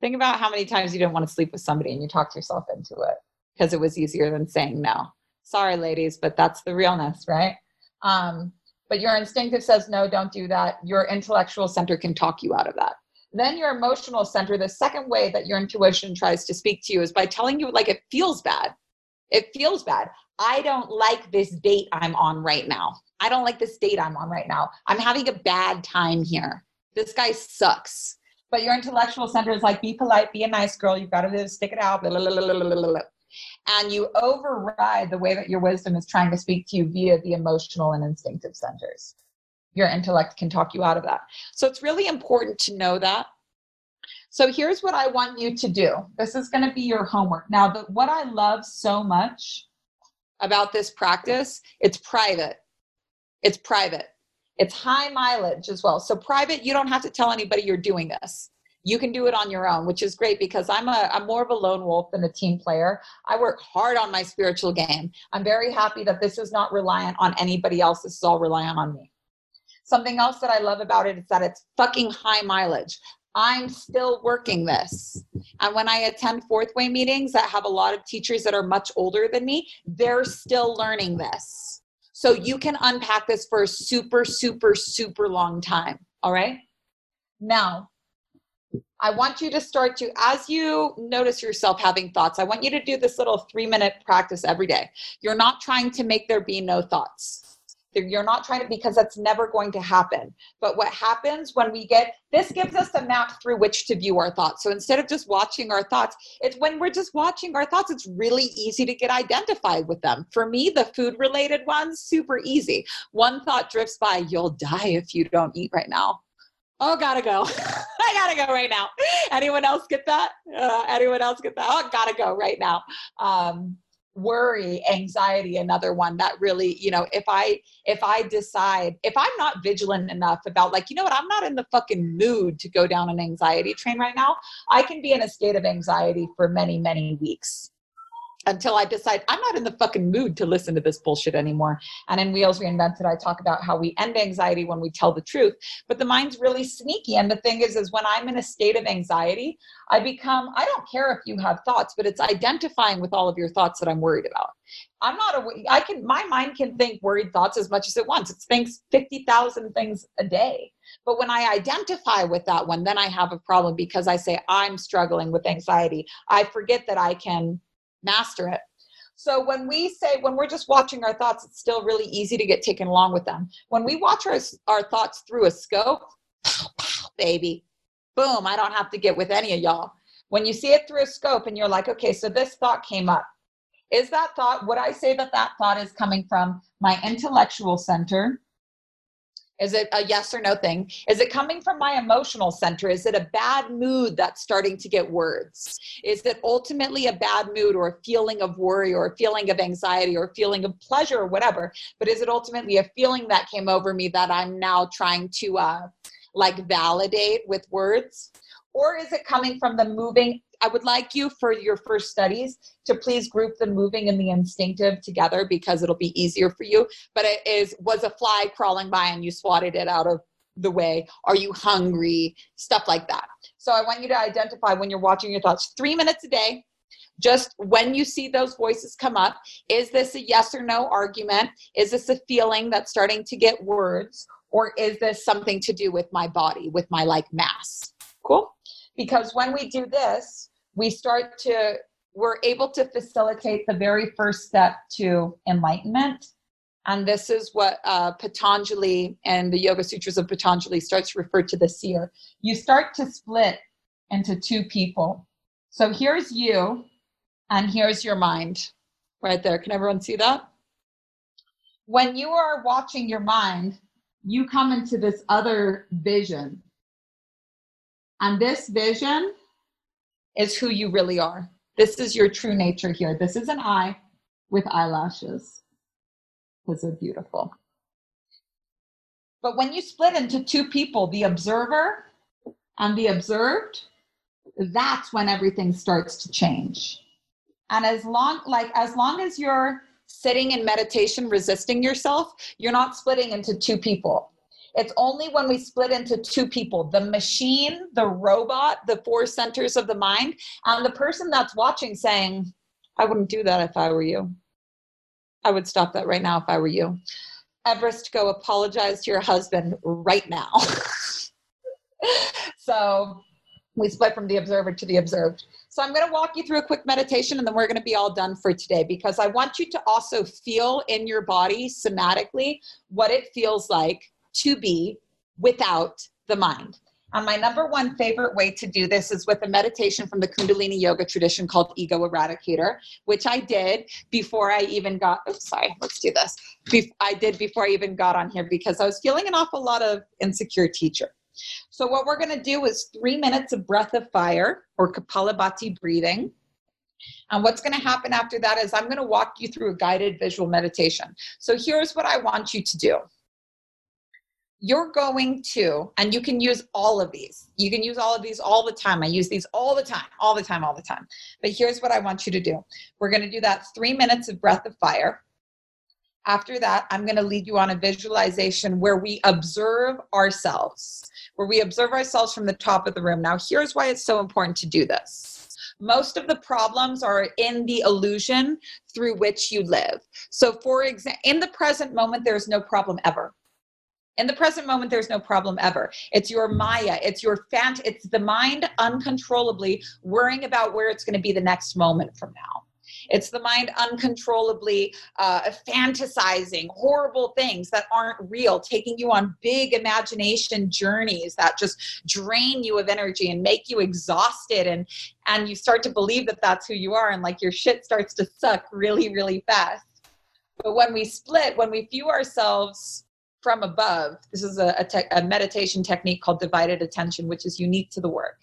Think about how many times you didn't want to sleep with somebody and you talked yourself into it, because it was easier than saying no. Sorry, ladies, but that's the realness, right? But your instinctive says, no, don't do that. Your intellectual center can talk you out of that. Then your emotional center, the second way that your intuition tries to speak to you is by telling you, like, it feels bad. It feels bad. I don't like this date I'm on right now. I don't like this date I'm on right now. I'm having a bad time here. This guy sucks. But your intellectual center is like, be polite, be a nice girl. You've got to stick it out. Blah, blah, blah, blah, blah, blah. And you override the way that your wisdom is trying to speak to you via the emotional and instinctive centers. Your intellect can talk you out of that. So it's really important to know that. So here's what I want you to do. This is going to be your homework. Now, what I love so much about this practice, it's private. It's private. It's high mileage as well. So private, you don't have to tell anybody you're doing this. You can do it on your own, which is great because I'm more of a lone wolf than a team player. I work hard on my spiritual game. I'm very happy that this is not reliant on anybody else. This is all reliant on me. Something else that I love about it is that it's fucking high mileage. I'm still working this. And when I attend Fourth Way meetings that have a lot of teachers that are much older than me, they're still learning this. So you can unpack this for a super, super, super long time. All right? Now, I want you to start to, as you notice yourself having thoughts, I want you to do this little 3-minute practice every day. You're not trying to make there be no thoughts. You're not trying to, because that's never going to happen. But what happens when we get, this gives us a map through which to view our thoughts. So instead of just watching our thoughts, it's when we're just watching our thoughts, it's really easy to get identified with them. For me, the food related ones, super easy. One thought drifts by, you'll die if you don't eat right now. Oh, gotta go. I gotta go right now. Anyone else get that? Oh, gotta go right now. Worry, anxiety, another one that really, you know, if I decide, if I'm not vigilant enough about, like, you know what, I'm not in the fucking mood to go down an anxiety train right now, I can be in a state of anxiety for many, many weeks until I decide I'm not in the fucking mood to listen to this bullshit anymore. And in Wheels Reinvented, I talk about how we end anxiety when we tell the truth, but the mind's really sneaky. And the thing is when I'm in a state of anxiety, I don't care if you have thoughts, but it's identifying with all of your thoughts that I'm worried about. My mind can think worried thoughts as much as it wants. It thinks 50,000 things a day. But when I identify with that one, then I have a problem, because I say I'm struggling with anxiety. I forget that I can master it. So when we're just watching our thoughts, it's still really easy to get taken along with them. When we watch our thoughts through a scope, pow, pow, baby, boom, I don't have to get with any of y'all. When you see it through a scope and you're like, okay, so this thought came up. Is that thought, would I say that thought is coming from my intellectual center? Is it a yes or no thing? Is it coming from my emotional center? Is it a bad mood that's starting to get words? Is it ultimately a bad mood or a feeling of worry or a feeling of anxiety or a feeling of pleasure or whatever? But is it ultimately a feeling that came over me that I'm now trying to validate with words? Or is it coming from the moving? I would like you, for your first studies, to please group the moving and the instinctive together, because it'll be easier for you. But it was a fly crawling by and you swatted it out of the way. Are you hungry? Stuff like that. So I want you to identify when you're watching your thoughts 3 minutes a day. Just when you see those voices come up, is this a yes or no argument? Is this a feeling that's starting to get words? Or is this something to do with my body, with my mass? Cool? Because when we do this, we're able to facilitate the very first step to enlightenment. And this is what Patanjali and the Yoga Sutras of Patanjali starts to refer to this year. You start to split into two people. So here's you and here's your mind right there. Can everyone see that? When you are watching your mind, you come into this other vision. And this vision is who you really are. This is your true nature here. This is an eye with eyelashes, because they're beautiful. But when you split into two people, the observer and the observed, that's when everything starts to change. And as long as you're sitting in meditation, resisting yourself, you're not splitting into two people. It's only when we split into two people, the machine, the robot, the four centers of the mind, and the person that's watching saying, I wouldn't do that if I were you. I would stop that right now if I were you. Everest, go apologize to your husband right now. So we split from the observer to the observed. So I'm going to walk you through a quick meditation, and then we're going to be all done for today, because I want you to also feel in your body somatically what it feels like to be without the mind. And my number one favorite way to do this is with a meditation from the Kundalini Yoga tradition called Ego Eradicator, which I did before I even got, before I even got on here, because I was feeling an awful lot of insecure teacher. So what we're going to do is 3 minutes of breath of fire, or Kapalabhati breathing. And what's going to happen after that is I'm going to walk you through a guided visual meditation. So here's what I want you to do. You're going to, and you can use all of these. You can use all of these all the time. I use these all the time. But here's what I want you to do. We're going to do that 3 minutes of breath of fire. After that, I'm going to lead you on a visualization where we observe ourselves, from the top of the room. Now, here's why it's so important to do this. Most of the problems are in the illusion through which you live. So for example, in the present moment, there's no problem ever. It's your Maya. It's your It's the mind uncontrollably worrying about where it's going to be the next moment from now. It's the mind uncontrollably fantasizing horrible things that aren't real, taking you on big imagination journeys that just drain you of energy and make you exhausted, and you start to believe that that's who you are, and like your shit starts to suck really, really fast. But when we split, when we view ourselves from above, this is a meditation technique called divided attention, which is unique to the work.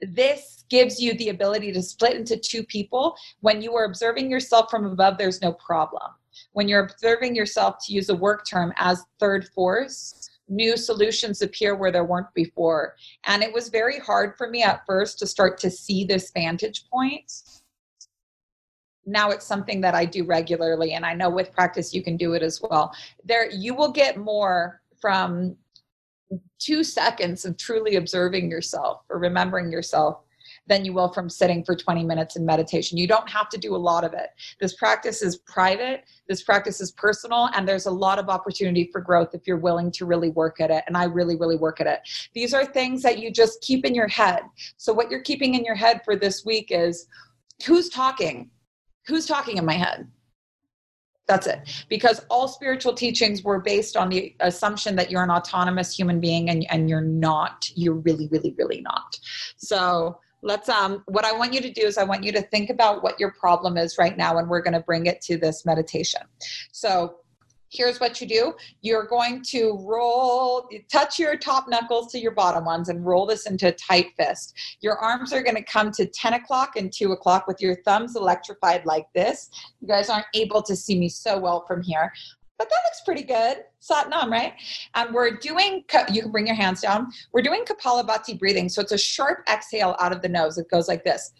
This gives you the ability to split into two people. When you are observing yourself from above, there's no problem. When you're observing yourself, to use a work term, as third force, new solutions appear where there weren't before. And it was very hard for me at first to start to see this vantage point. Now it's something that I do regularly, and I know with practice you can do it as well. There, you will get more from 2 seconds of truly observing yourself or remembering yourself than you will from sitting for 20 minutes in meditation. You don't have to do a lot of it. This practice is private, this practice is personal, and there's a lot of opportunity for growth if you're willing to really work at it. And I really, really work at it. These are things that you just keep in your head. So what you're keeping in your head for this week is, who's talking? Who's talking in my head? That's it. Because all spiritual teachings were based on the assumption that you're an autonomous human being, and you're not. You're really, really, really not. So let's, what I want you to do is I want you to think about what your problem is right now, and we're going to bring it to this meditation. So here's what you do. You're going to roll, touch your top knuckles to your bottom ones and roll this into a tight fist. Your arms are going to come to 10 o'clock and 2 o'clock with your thumbs electrified like this. You guys aren't able to see me so well from here, but that looks pretty good. Sat Nam, right? And we're doing, you can bring your hands down. We're doing Kapalabhati breathing. So it's a sharp exhale out of the nose. It goes like this.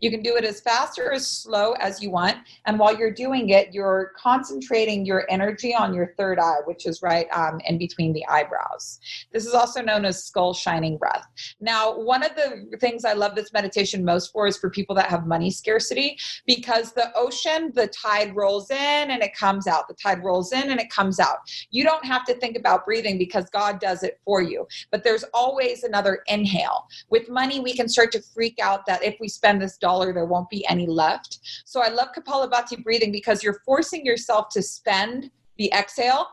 You can do it as fast or as slow as you want. And while you're doing it, you're concentrating your energy on your third eye, which is right in between the eyebrows. This is also known as skull shining breath. Now, one of the things I love this meditation most for is for people that have money scarcity, because the ocean, the tide rolls in and it comes out. The tide rolls in and it comes out. You don't have to think about breathing because God does it for you. But there's always another inhale. With money, we can start to freak out that if we spend this dollar, there won't be any left. So I love Kapalabhati breathing because you're forcing yourself to spend the exhale,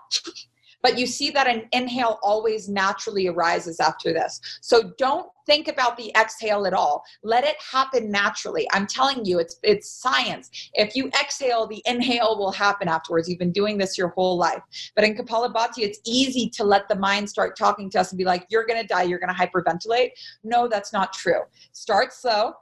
but you see that an inhale always naturally arises after this. So don't think about the exhale at all. Let it happen naturally. I'm telling you, it's science. If you exhale, the inhale will happen afterwards. You've been doing this your whole life. But in Kapalabhati, it's easy to let the mind start talking to us and be like, you're going to die. You're going to hyperventilate. No, that's not true. Start slow.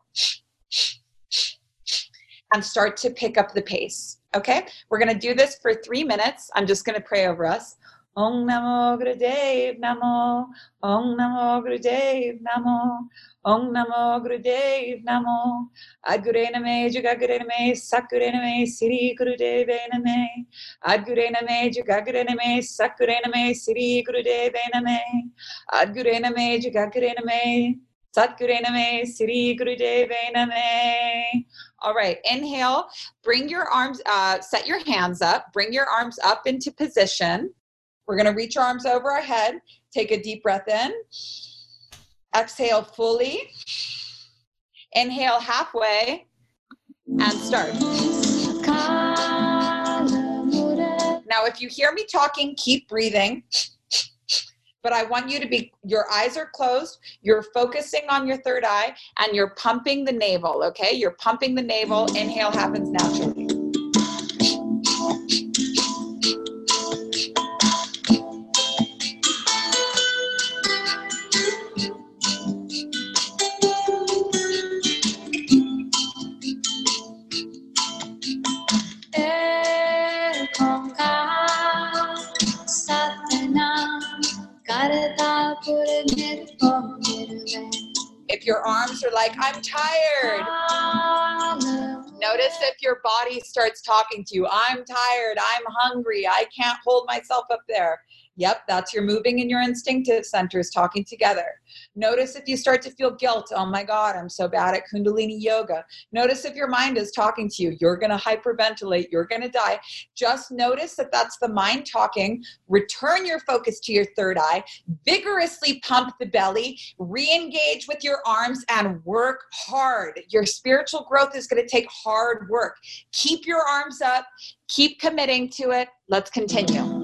And start to pick up the pace. Okay, we're going to do this for 3 minutes. I'm just going to pray over us. Om Namo Gurudev Namo. Om Namo Gurudev Namo. Om Namo Gurudev Namo. Adgure Name Jagagure Name Sakure Name Sri Gurudeve Name. Adgure Name Jagagure Name Sakure Name Sri Gurudeve Name. Adgure Name Jagagure Name Satguru Name, Sri Gurudev Name. All right, inhale, bring your arms, set your hands up, bring your arms up into position. We're going to reach our arms over our head. Take a deep breath in. Exhale fully. Inhale halfway and start. Now, if you hear me talking, keep breathing. But I want you to be, your eyes are closed, you're focusing on your third eye, and you're pumping the navel, okay? You're pumping the navel, inhale happens naturally. If your arms are like, I'm tired, notice if your body starts talking to you. I'm tired, I'm hungry, I can't hold myself up there. Yep, that's your moving and your instinctive centers talking together. Notice if you start to feel guilt. Oh my God, I'm so bad at Kundalini yoga. Notice if your mind is talking to you. You're going to hyperventilate. You're going to die. Just notice that that's the mind talking. Return your focus to your third eye. Vigorously pump the belly. Re-engage with your arms and work hard. Your spiritual growth is going to take hard work. Keep your arms up. Keep committing to it. Let's continue.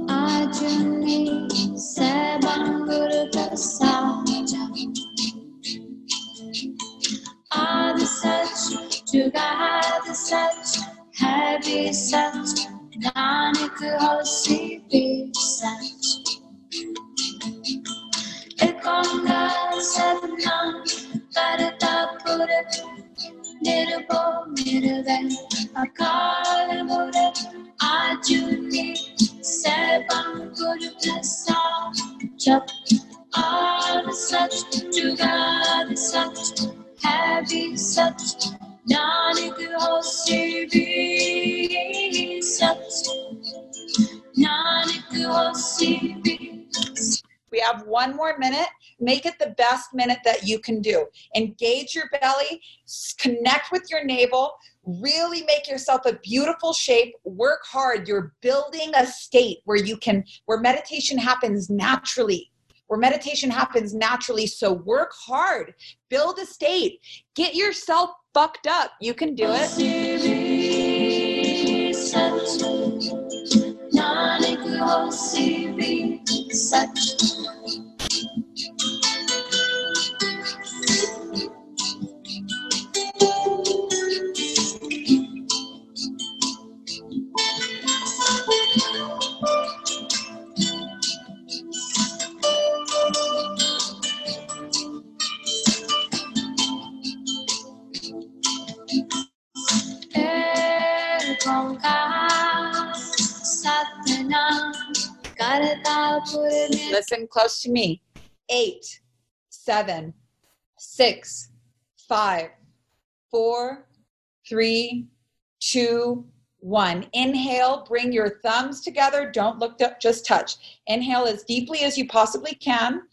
We have one more minute. Make it the best minute that you can do. Engage your belly, connect with your navel, really make yourself a beautiful shape, work hard. You're building a state where meditation happens naturally. So work hard, build a state, get yourself fucked up. You can do it. Listen close to me. 8, 7, 6, 5, 4, 3, 2, 1. Inhale, bring your thumbs together. Don't look up, just touch. Inhale as deeply as you possibly can.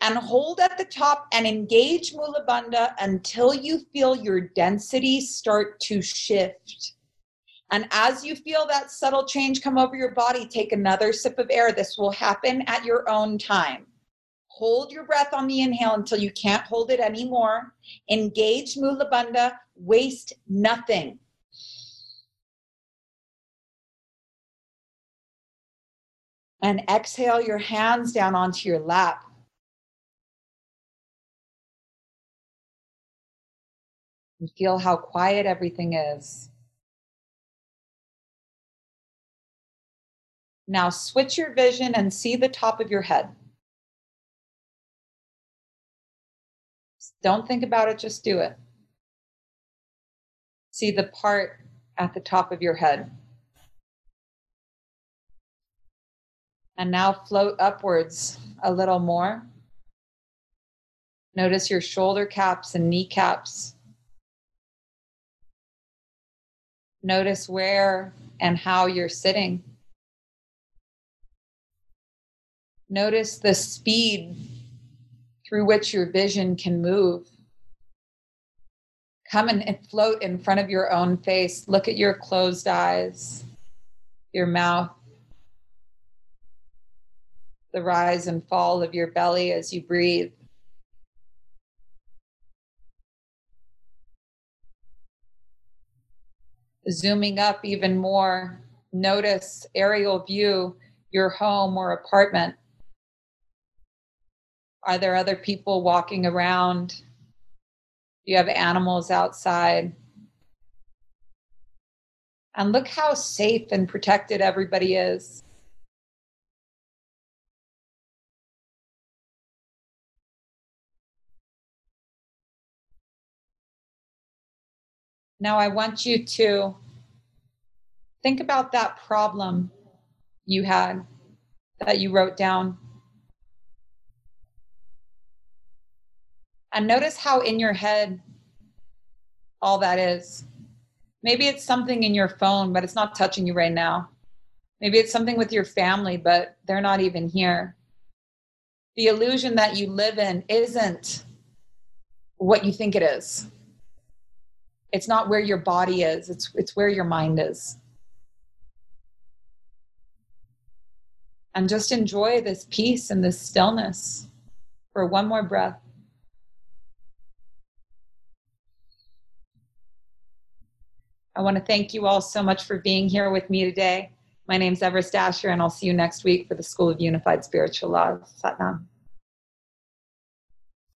And hold at the top and engage Mula Bandha until you feel your density start to shift. And as you feel that subtle change come over your body, take another sip of air. This will happen at your own time. Hold your breath on the inhale until you can't hold it anymore. Engage Mula Bandha. Waste nothing. And exhale your hands down onto your lap. And feel how quiet everything is. Now switch your vision and see the top of your head. Don't think about it, just do it. See the part at the top of your head. And now float upwards a little more. Notice your shoulder caps and kneecaps. Notice where and how you're sitting. Notice the speed through which your vision can move. Come and float in front of your own face. Look at your closed eyes, your mouth, the rise and fall of your belly as you breathe. Zooming up even more, notice aerial view, your home or apartment. Are there other people walking around? Do you have animals outside? And look how safe and protected everybody is. Now I want you to think about that problem you had that you wrote down. And notice how in your head all that is. Maybe it's something in your phone, but it's not touching you right now. Maybe it's something with your family, but they're not even here. The illusion that you live in isn't what you think it is. It's not where your body is. It's where your mind is. And just enjoy this peace and this stillness for one more breath. I want to thank you all so much for being here with me today. My name's Ever Stasher, and I'll see you next week for the School of Unified Spiritual Laws. Sat Nam.